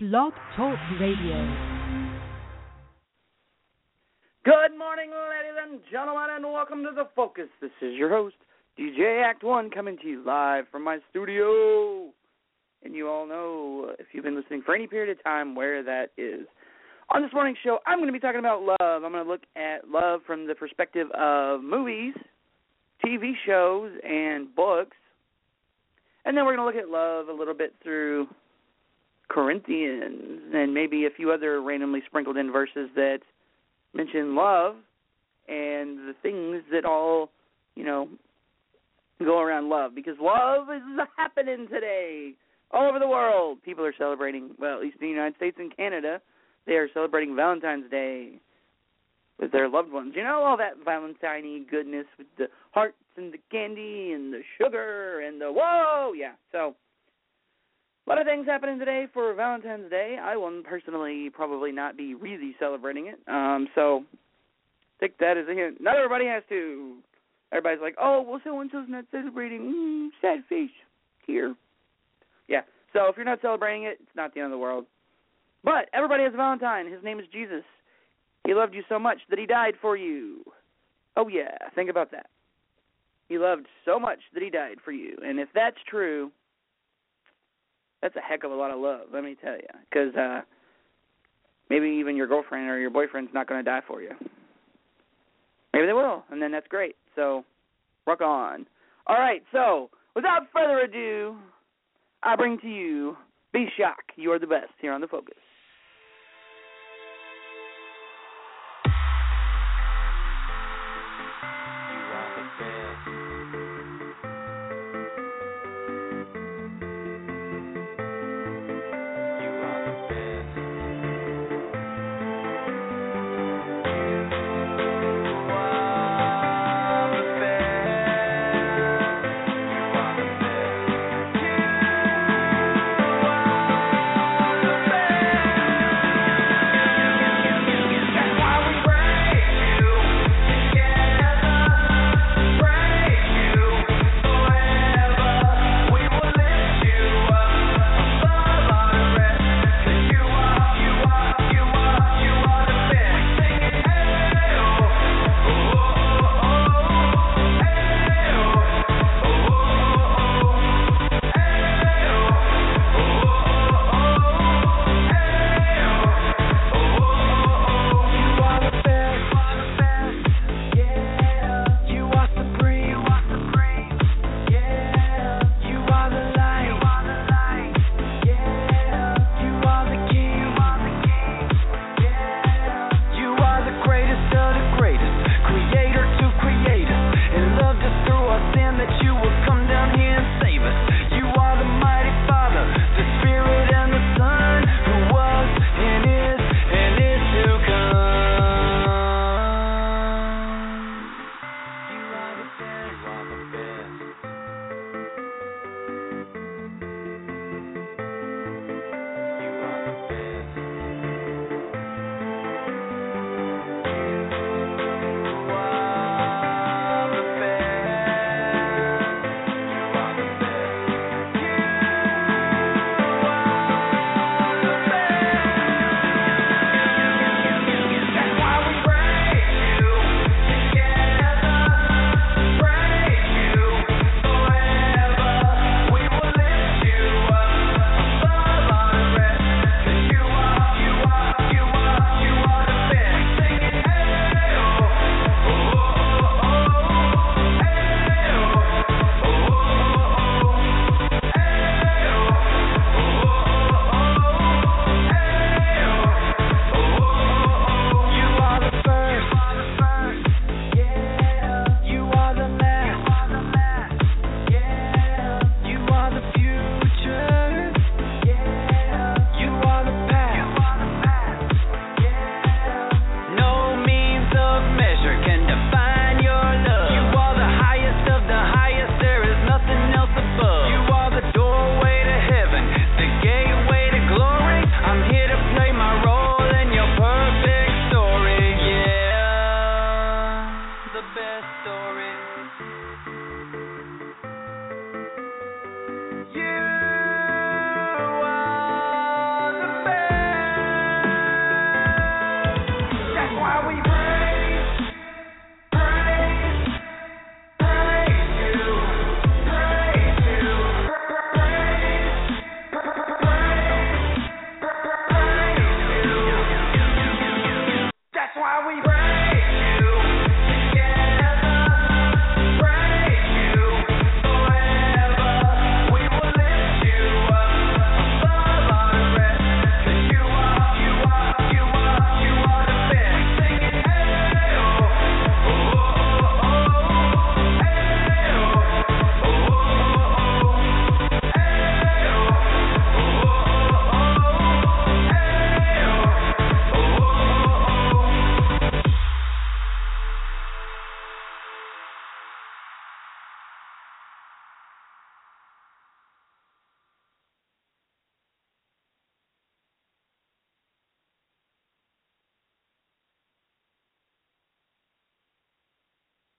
Blog Talk Radio. Good morning, ladies and gentlemen, and welcome to The Focus. This is your host, DJ Act One, coming to you live from my studio. And you all know, if you've been listening for any period of time, where that is. On this morning's show, I'm going to be talking about love. I'm going to look at love from the perspective of movies, TV shows, and books. And then we're going to look at love a little bit through Corinthians, and maybe a few other randomly sprinkled in verses that mention love and the things that all, go around love, because love is happening today all over the world. People are celebrating, well, at least in the United States and Canada, they are celebrating Valentine's Day with their loved ones. You know, all that Valentine-y goodness with the hearts and the candy and the sugar and the whoa, yeah, so a lot of things happening today for Valentine's Day. I will personally probably not be really celebrating it, so take that as a hint. Not everybody has to. Everybody's like, oh, well, so-and-so's not celebrating. Sad face here. Yeah, so if you're not celebrating it, it's not the end of the world. But everybody has a Valentine. His name is Jesus. He loved you so much that he died for you. Oh, yeah, think about that. He loved so much that he died for you, and if that's true, that's a heck of a lot of love, let me tell you, because maybe even your girlfriend or your boyfriend's not going to die for you. Maybe they will, and then that's great. So, rock on. All right, so without further ado, I bring to you B-SHOC. You are the best here on The Focus.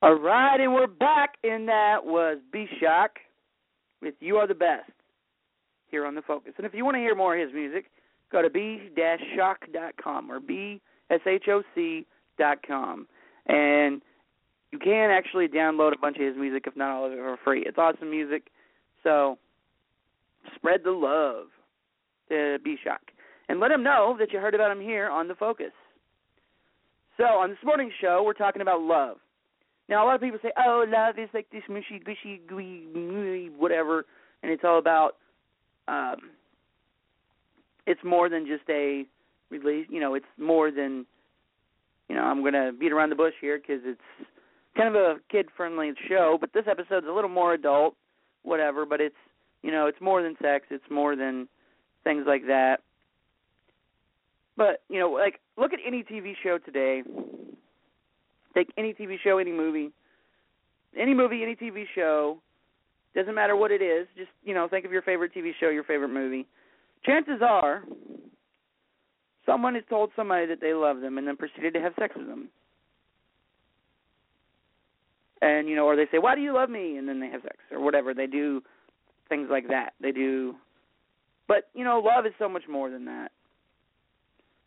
All right, and we're back, and that was B-SHOC with You Are the Best here on The Focus. And if you want to hear more of his music, go to B-SHOC.com or BSHOC.com. And you can actually download a bunch of his music, if not all of it, for free. It's awesome music, so spread the love to B-SHOC. And let him know that you heard about him here on The Focus. So on this morning's show, we're talking about love. Now, a lot of people say, oh, love is like this mushy, gushy, gooey, whatever, and it's all about, it's more than just a release, you know, it's more than, you know, I'm going to beat around the bush here because it's kind of a kid-friendly show, but this episode's a little more adult, whatever, but it's, you know, it's more than sex, it's more than things like that. But, you know, like, look at any TV show today. Take any TV show, any movie, any TV show, doesn't matter what it is, just, you know, think of your favorite TV show, your favorite movie. Chances are someone has told somebody that they love them and then proceeded to have sex with them. And, you know, or they say, why do you love me? And then they have sex or whatever. They do things like that. They do. But, you know, love is so much more than that.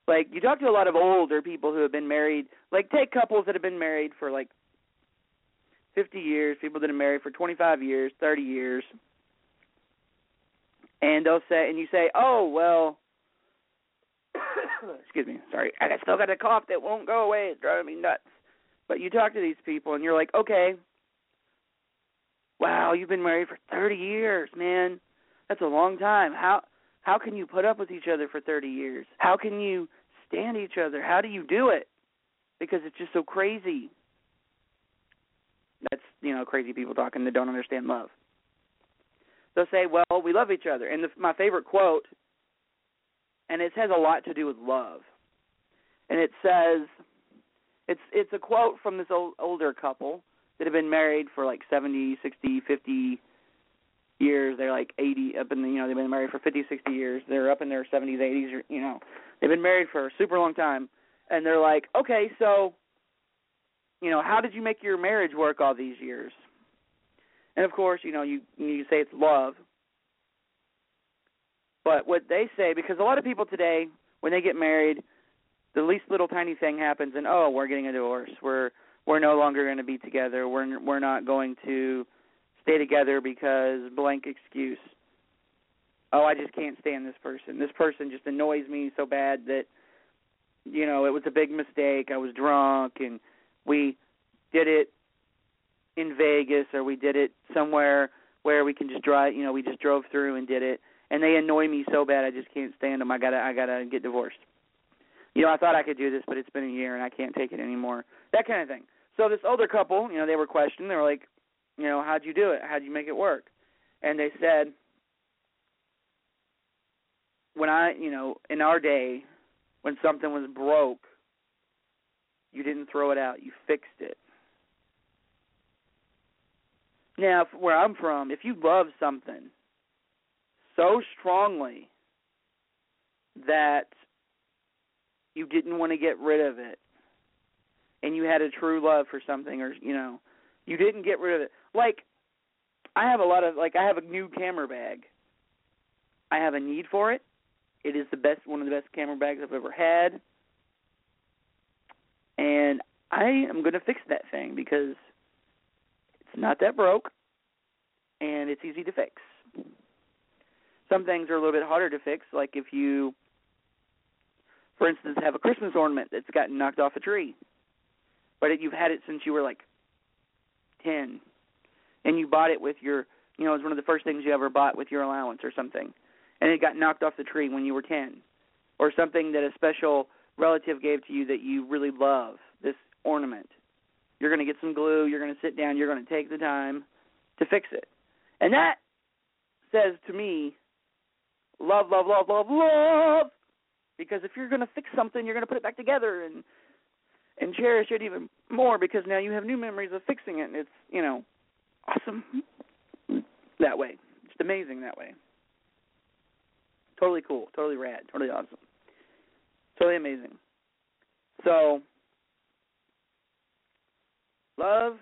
Like, you talk to a lot of older people who have been married. Like, take couples that have been married for, like, 50 years, people that are married for 25 years, 30 years. And they'll say, and you say, oh, well, excuse me, sorry, I still got a cough that won't go away. It's driving me nuts. But you talk to these people, and you're like, okay, wow, you've been married for 30 years, man. That's a long time. How can you put up with each other for 30 years? How can you stand each other? How do you do it? Because it's just so crazy. That's, you know, crazy people talking that don't understand love. They'll say, well, we love each other. And my favorite quote, and it has a lot to do with love. And it says, it's a quote from this older couple that have been married for like 70, 60, 50 years, they're like 80 up in the, you know, they've been married for 50, 60 years. They're up in their 70s, 80s, or, you know, they've been married for a super long time. And they're like, okay, so, you know, how did you make your marriage work all these years? And of course, you know, you say it's love. But what they say, because a lot of people today, when they get married, the least little tiny thing happens, and oh, we're getting a divorce. We're no longer going to be together. We're not going to stay together because blank excuse. Oh, I just can't stand this person. This person just annoys me so bad that, you know, it was a big mistake. I was drunk, and we did it in Vegas, or we did it somewhere where we can just drive. You know, we just drove through and did it, and they annoy me so bad I just can't stand them. I gotta get divorced. You know, I thought I could do this, but it's been a year, and I can't take it anymore. That kind of thing. So this older couple, you know, they were questioned. They were like, you know, how'd you do it? How'd you make it work? And they said, when I, you know, in our day, when something was broke, you didn't throw it out. You fixed it. Now, where I'm from, if you love something so strongly that you didn't want to get rid of it and you had a true love for something, or, you know, you didn't get rid of it. Like, I have a new camera bag. I have a need for it. It is one of the best camera bags I've ever had. And I am going to fix that thing because it's not that broke and it's easy to fix. Some things are a little bit harder to fix, like if you, for instance, have a Christmas ornament that's gotten knocked off a tree, but you've had it since you were like 10, and you bought it with your, you know, it was one of the first things you ever bought with your allowance or something, and it got knocked off the tree when you were 10, or something that a special relative gave to you that you really love, this ornament. You're going to get some glue, you're going to sit down, you're going to take the time to fix it. And that says to me, love, love, love, love, love, because if you're going to fix something, you're going to put it back together and cherish it even more, because now you have new memories of fixing it, and it's, you know, awesome that way. It's amazing that way. Totally cool, totally rad, totally awesome, totally amazing. So, love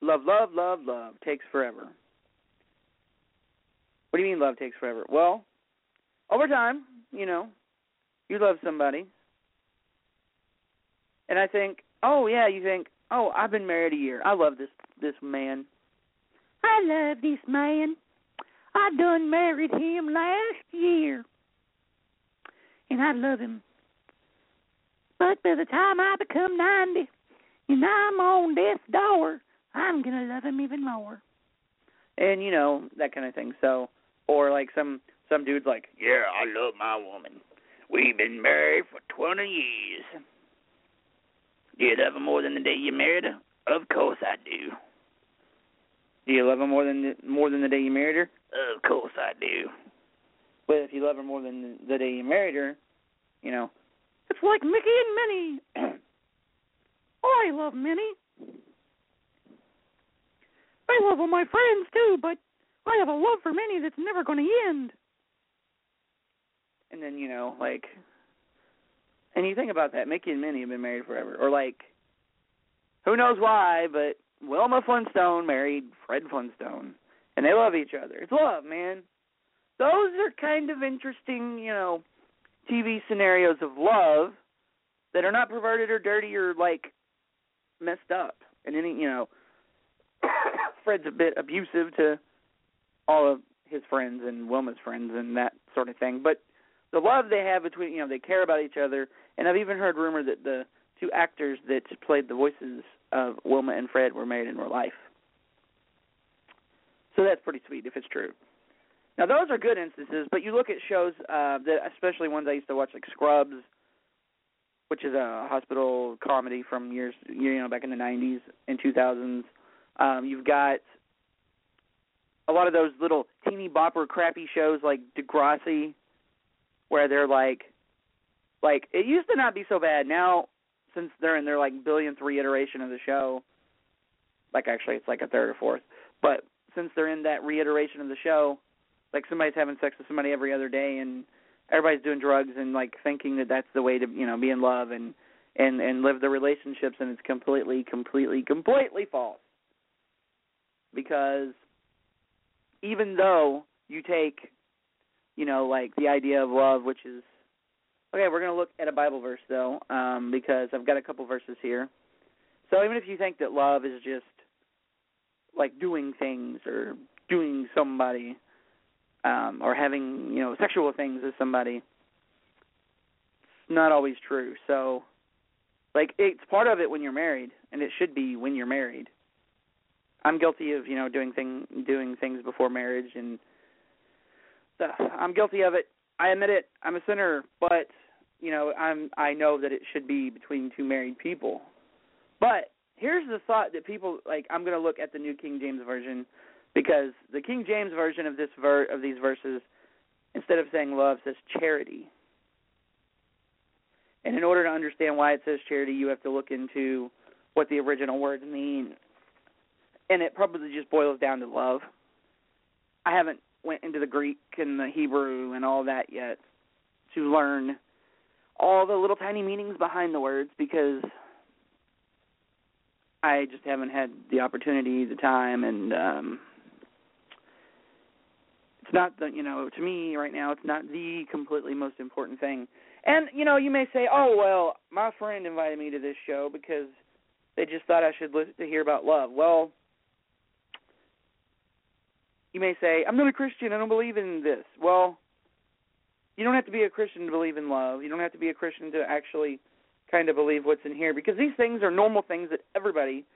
Love, love, love, love takes forever. What do you mean love takes forever? Well, over time, you know, you love somebody. And I think, oh, yeah, you think, oh, I've been married a year. I love this man. I love this man. I done married him last year. And I love him. But by the time I become 90 and I'm on death's door, I'm going to love him even more. And, you know, that kind of thing. So, or like some dude's like, yeah, I love my woman. We've been married for 20 years. Do you love her more than the day you married her? Of course I do. Do you love her more than the day you married her? Of course I do. But if you love her more than the day you married her, you know, it's like Mickey and Minnie. Oh, I love Minnie. I love all my friends, too, but I have a love for Minnie that's never going to end. And then, you know, like, and you think about that. Mickey and Minnie have been married forever. Or, like, who knows why, but Wilma Flintstone married Fred Flintstone. And they love each other. It's love, man. Those are kind of interesting, you know, TV scenarios of love that are not perverted or dirty or, like, messed up. And any, you know, Fred's a bit abusive to all of his friends and Wilma's friends and that sort of thing. But the love they have between, you know, they care about each other. And I've even heard rumor that the two actors that played the voices of Wilma and Fred were married in real life. So that's pretty sweet if it's true. Now, those are good instances, but you look at shows that, especially ones I used to watch, like Scrubs, which is a hospital comedy from years, you know, back in the 90s and 2000s. You've got a lot of those little teeny bopper crappy shows like Degrassi, where they're like it used to not be so bad. Now, since they're in their like billionth reiteration of the show, like actually it's like a third or fourth, but since they're in that reiteration of the show, like somebody's having sex with somebody every other day, and everybody's doing drugs and like thinking that that's the way to, you know, be in love and live the relationships, and it's completely false. Because even though you take, you know, like the idea of love, which is, okay, we're going to look at a Bible verse, though, because I've got a couple verses here. So even if you think that love is just like doing things or doing somebody or having, you know, sexual things with somebody, it's not always true. So, like, it's part of it when you're married, and it should be when you're married. I'm guilty of, you know, doing things before marriage, and I'm guilty of it. I admit it. I'm a sinner, but, you know, I know that it should be between two married people. But here's the thought that people, like, I'm going to look at the New King James Version, because the King James Version of these verses, instead of saying love, says charity. And in order to understand why it says charity, you have to look into what the original words mean. And it probably just boils down to love. I haven't went into the Greek and the Hebrew and all that yet to learn all the little tiny meanings behind the words, because I just haven't had the opportunity, the time, and it's not the, you know, to me right now, it's not the completely most important thing. And, you know, you may say, oh, well, my friend invited me to this show because they just thought I should listen to hear about love. Well, you may say, I'm not a Christian, I don't believe in this. Well, you don't have to be a Christian to believe in love. You don't have to be a Christian to actually kind of believe what's in here, because these things are normal things that everybody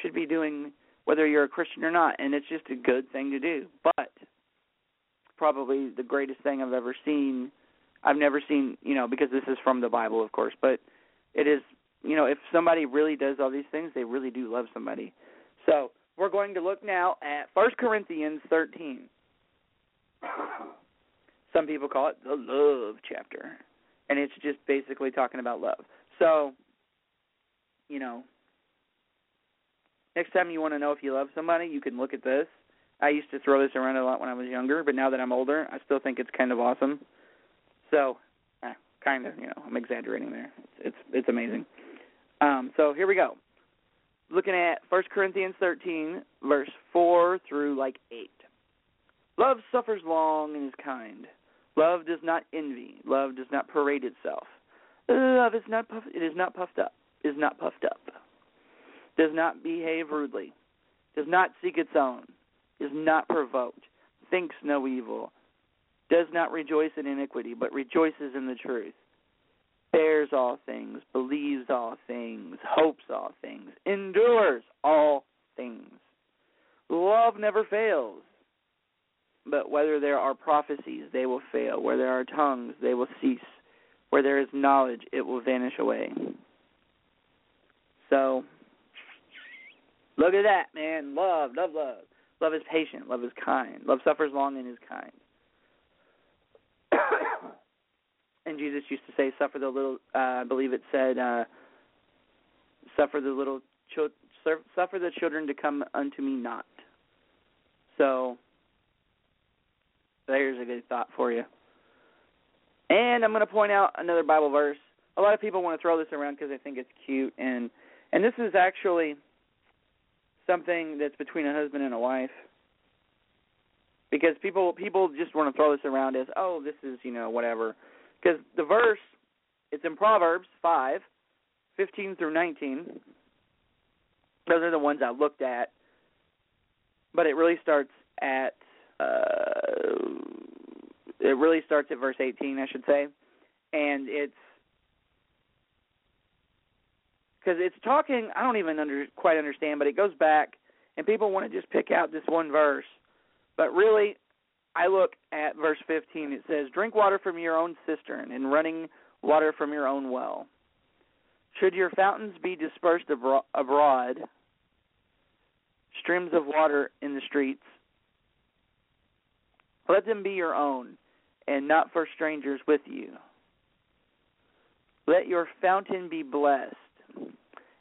should be doing, whether you're a Christian or not, and it's just a good thing to do. But probably the greatest thing I've ever seen, I've never seen, you know, because this is from the Bible, of course, but it is, you know, if somebody really does all these things, they really do love somebody. So we're going to look now at 1 Corinthians 13. Some people call it the love chapter, and it's just basically talking about love. So, you know, next time you want to know if you love somebody, you can look at this. I used to throw this around a lot when I was younger, but now that I'm older, I still think it's kind of awesome. So, kind of, you know, I'm exaggerating there. It's amazing. So here we go. looking at 1 Corinthians 13, verse 4 through like 8. Love suffers long and is kind. Love does not envy. Love does not parade itself. Love is not puffed up. Does not behave rudely. Does not seek its own. Is not provoked. Thinks no evil. Does not rejoice in iniquity, but rejoices in the truth. Bears all things. Believes all things. Hopes all things. Endures all things. Love never fails. But whether there are prophecies, they will fail. Where there are tongues, they will cease. Where there is knowledge, it will vanish away. So, look at that, man. Love, love, love. Love is patient. Love is kind. Love suffers long and is kind. And Jesus used to say, suffer the little, I believe it said, suffer the children to come unto me not. So, there's a good thought for you. And I'm going to point out another Bible verse. A lot of people want to throw this around because they think it's cute. And this is actually something that's between a husband and a wife. Because people just want to throw this around as, oh, this is, you know, whatever. Because the verse, it's in Proverbs 5, 15 through 19. Those are the ones I looked at. But it really starts at... it really starts at verse 18, I should say. And it's because it's talking, I don't even quite understand, but it goes back, and people want to just pick out this one verse. But really, I look at verse 15. It says, drink water from your own cistern and running water from your own well. Should your fountains be dispersed abroad, streams of water in the streets, let them be your own, and not for strangers with you. Let your fountain be blessed,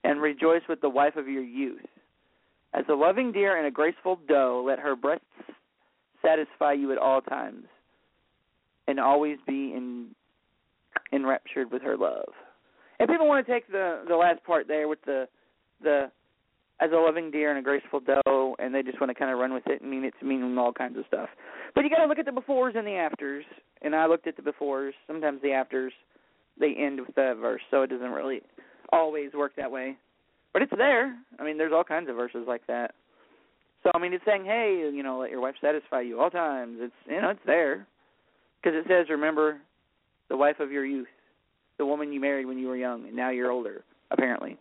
and rejoice with the wife of your youth. As a loving deer and a graceful doe, let her breasts satisfy you at all times, and always be enraptured with her love. And people want to take the last part there with the as a loving deer and a graceful doe, and they just want to kind of run with it and mean it's meaning all kinds of stuff. But you got to look at the befores and the afters, and I looked at the befores. Sometimes the afters, they end with that verse, so it doesn't really always work that way. But it's there. I mean, there's all kinds of verses like that. So, I mean, it's saying, hey, you know, let your wife satisfy you all times. It's, you know, it's there. Because it says, remember the wife of your youth, the woman you married when you were young, and now you're older, apparently.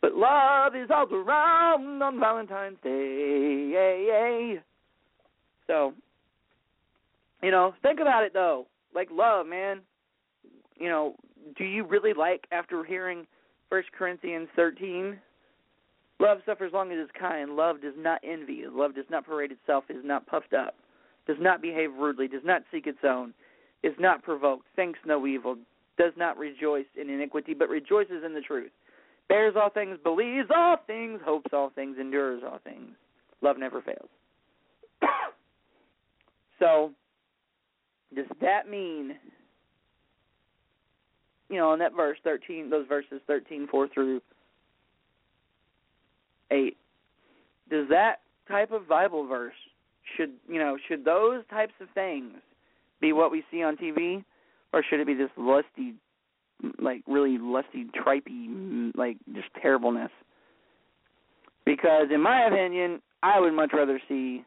But love is all around on Valentine's Day. Yay, yay. So, you know, think about it, though. Like, love, man. You know, do you really like, after hearing 1 Corinthians 13, love suffers long and is kind. Love does not envy. Love does not parade itself, is not puffed up, does not behave rudely, does not seek its own, is not provoked, thinks no evil, does not rejoice in iniquity, but rejoices in the truth. Bears all things, believes all things, hopes all things, endures all things. Love never fails. So, does that mean, you know, in that verse 13, those verses 13, 4 through 8, does that type of Bible verse, should those types of things be what we see on TV, or should it be this lusty, like really lusty, tripey, like just terribleness? Because in my opinion, I would much rather see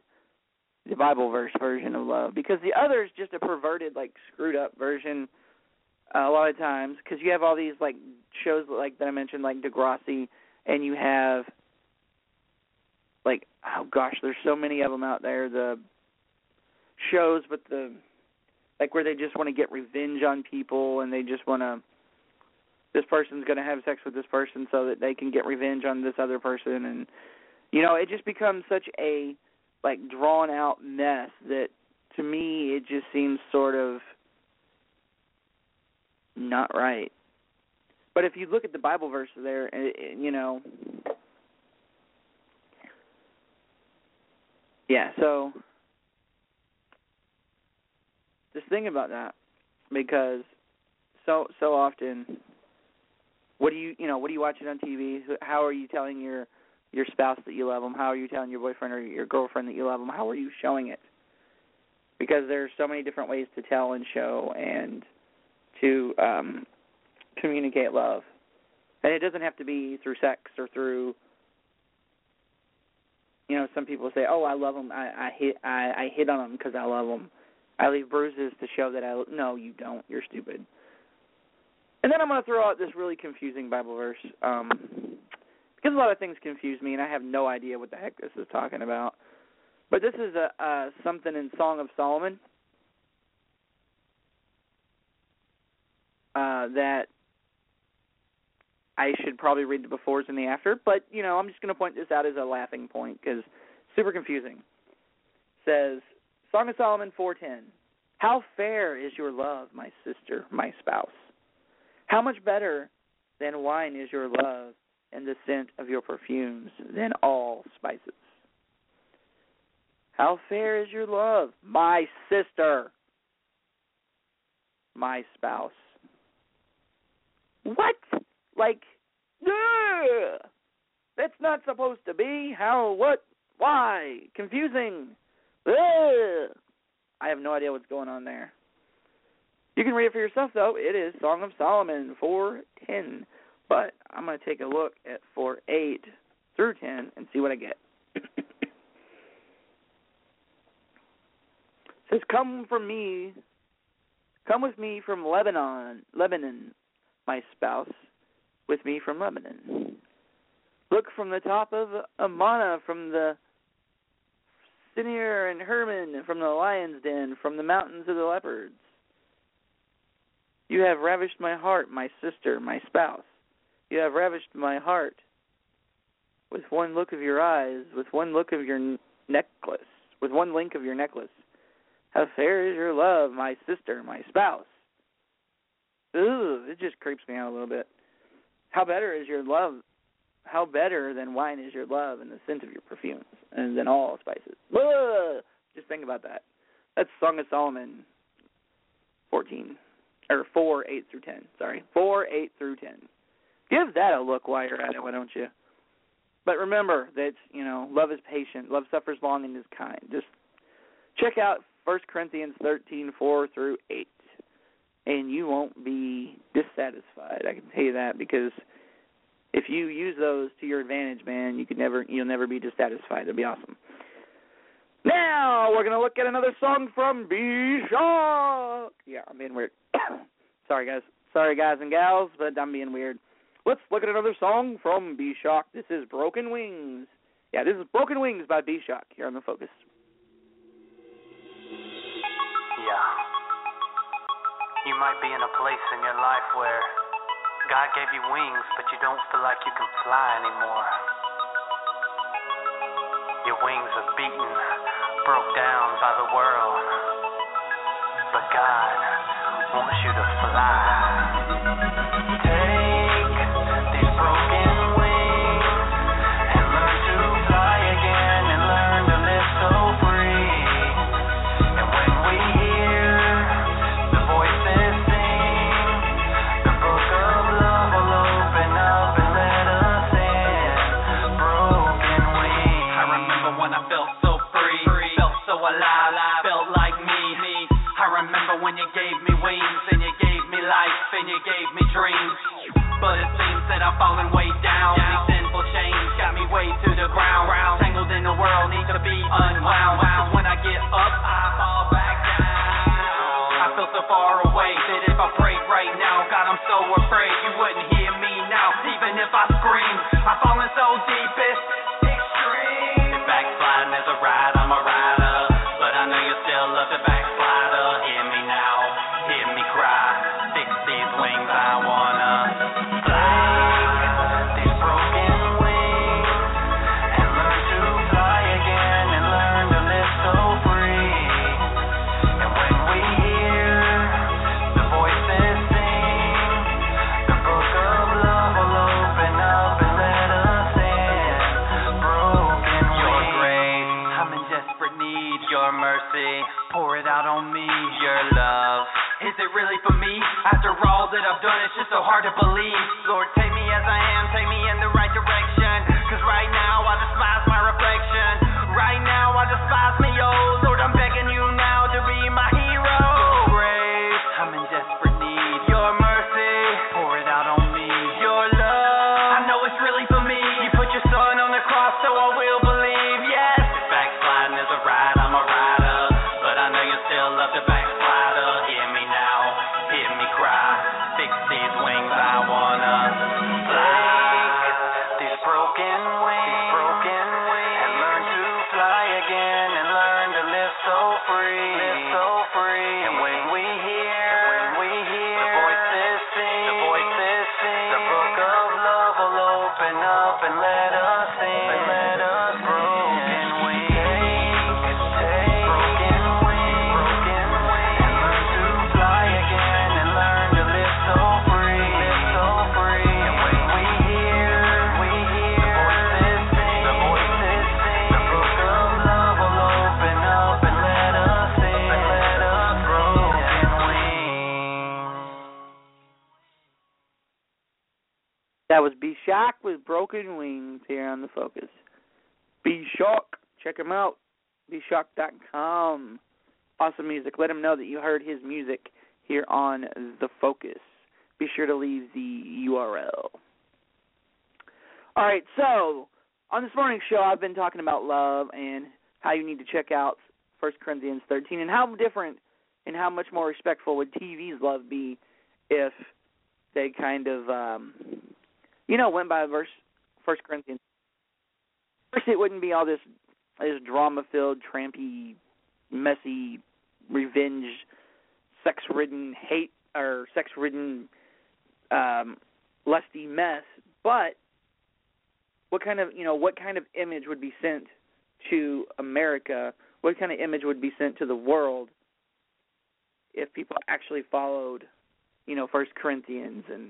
the Bible verse version of love, because the other is just a perverted, like screwed up version a lot of times, because you have all these like shows like that I mentioned, like Degrassi, and you have like, oh gosh, there's so many of them out there, the shows with the, like where they just want to get revenge on people, and they just want to, this person's going to have sex with this person so that they can get revenge on this other person. And, you know, it just becomes such a, like, drawn-out mess that, to me, it just seems sort of not right. But if you look at the Bible verse there, you know, yeah, so just think about that, because so often What are you watching on TV? How are you telling your spouse that you love them? How are you telling your boyfriend or your girlfriend that you love them? How are you showing it? Because there's so many different ways to tell and show and to communicate love. And it doesn't have to be through sex or through, you know, some people say, oh, I love them. I hit on them because I love them. I leave bruises to show that I – no, you don't. You're stupid. And then I'm going to throw out this really confusing Bible verse because a lot of things confuse me, and I have no idea what the heck this is talking about. But this is a something in Song of Solomon that I should probably read the befores and the after. But, you know, I'm just going to point this out as a laughing point because it's super confusing. It says, Song of Solomon 4:10, how fair is your love, my sister, my spouse. How much better than wine is your love and the scent of your perfumes than all spices. How fair is your love, my sister, my spouse. What? Like, ugh, that's not supposed to be. How, what, why? Confusing. Ugh. I have no idea what's going on there. You can read it for yourself, though. It is Song of Solomon 4:10. But I'm going to take a look at 4:8 through 10 and see what I get. It says, come with me from Lebanon, my spouse, with me from Lebanon. Look from the top of Amana, from the Sinir and Hermon, from the lion's den, from the mountains of the leopards. You have ravished my heart, my sister, my spouse. You have ravished my heart with one look of your eyes, with one look of your necklace, with one link of your necklace. How fair is your love, my sister, my spouse. Ooh, it just creeps me out a little bit. How better is your love? How better than wine is your love and the scent of your perfumes and than all spices. Ugh, just think about that. That's Song of Solomon 14. Or 4, 8 through 10. Sorry, 4, 8 through 10. Give that a look while you're at it, why don't you? But remember that, you know, love is patient. Love suffers long and is kind. Just check out 1 Corinthians 13, 4 through 8, and you won't be dissatisfied. I can tell you that because if you use those to your advantage, man, you'll never be dissatisfied. It'll be awesome. Now we're going to look at another song from B-SHOC. Yeah, I'm being weird. Sorry, guys and gals, but I'm being weird. Let's look at another song from B-SHOC. This is Broken Wings. Yeah, this is Broken Wings by B-SHOC here on The Focus. Yeah. You might be in a place in your life where God gave you wings, but you don't feel like you can fly anymore. Your wings are beaten, broke down by the world, but God wants you to fly. Take these broken wings and learn to fly again, and learn to live so free. And when we hear the voices sing, the book of love will open up and let us in. Broken wings. I remember when I felt so free, felt so alive, felt like me. I remember when you gave me wings, and you gave me life, and you gave me dreams. But it seems that I've fallen way down. These sinful chains got me way to the ground. Tangled in the world, need to be unwound. Cause when I get up, I fall back down. I feel so far away that if I prayed right now, God, I'm so afraid you wouldn't hear me now. Even if I scream, I've fallen so deep, it's extreme. The backsliding is a ride, I'm a rider. But I know you still love the backslider. Hear me now, hear me cry. Fix these wings, I wanna I've done it. it's just so hard to believe. Lord, take me as I am, take me in the right direction, cause right now I despise my reflection. Right now I despise me, oh Lord, I'm begging you now to be my hero. Grace, I'm in desperate need. Your mercy, pour it out on me. Your love, I know it's really for me. You put your son on the cross so I will believe, yes. Backsliding is a ride, I'm a rider, but I know you still love the backslider. Hear me now, hear me cry. Fix these wings, I wanna fly. These broken wings. That was B-SHOC with Broken Wings here on The Focus. B-SHOC, check him out, B-SHOC.com. Awesome music. Let him know that you heard his music here on The Focus. Be sure to leave the URL. All right, so on this morning's show, I've been talking about love and how you need to check out 1 Corinthians 13 and how different and how much more respectful would TV's love be if they kind of... went by verse 1 Corinthians. First, it wouldn't be all this drama-filled, trampy, messy, revenge, sex-ridden hate or sex-ridden, lusty mess. But what kind of image would be sent to America? What kind of image would be sent to the world if people actually followed, 1 Corinthians and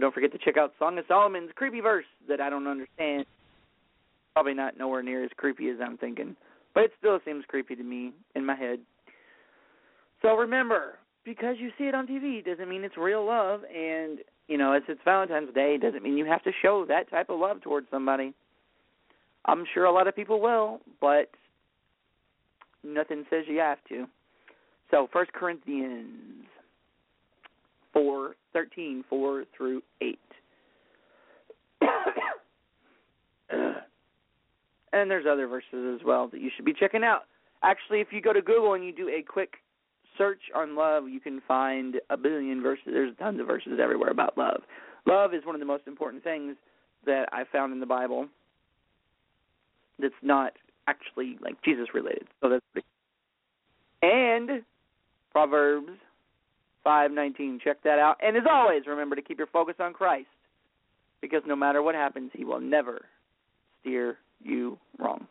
don't forget to check out Song of Solomon's creepy verse that I don't understand. Probably not nowhere near as creepy as I'm thinking, but it still seems creepy to me in my head. So remember, because you see it on TV doesn't mean it's real love, and, as it's Valentine's Day, doesn't mean you have to show that type of love towards somebody. I'm sure a lot of people will, but nothing says you have to. So 1 Corinthians 4:13, 4-8. And there's other verses as well that you should be checking out. Actually, if you go to Google and you do a quick search on love, you can find a billion verses. There's tons of verses everywhere about love. Love is one of the most important things that I found in the Bible that's not actually, Jesus related. So that's pretty cool. And Proverbs 5:19, check that out. And as always, remember to keep your focus on Christ, because no matter what happens, he will never steer you wrong.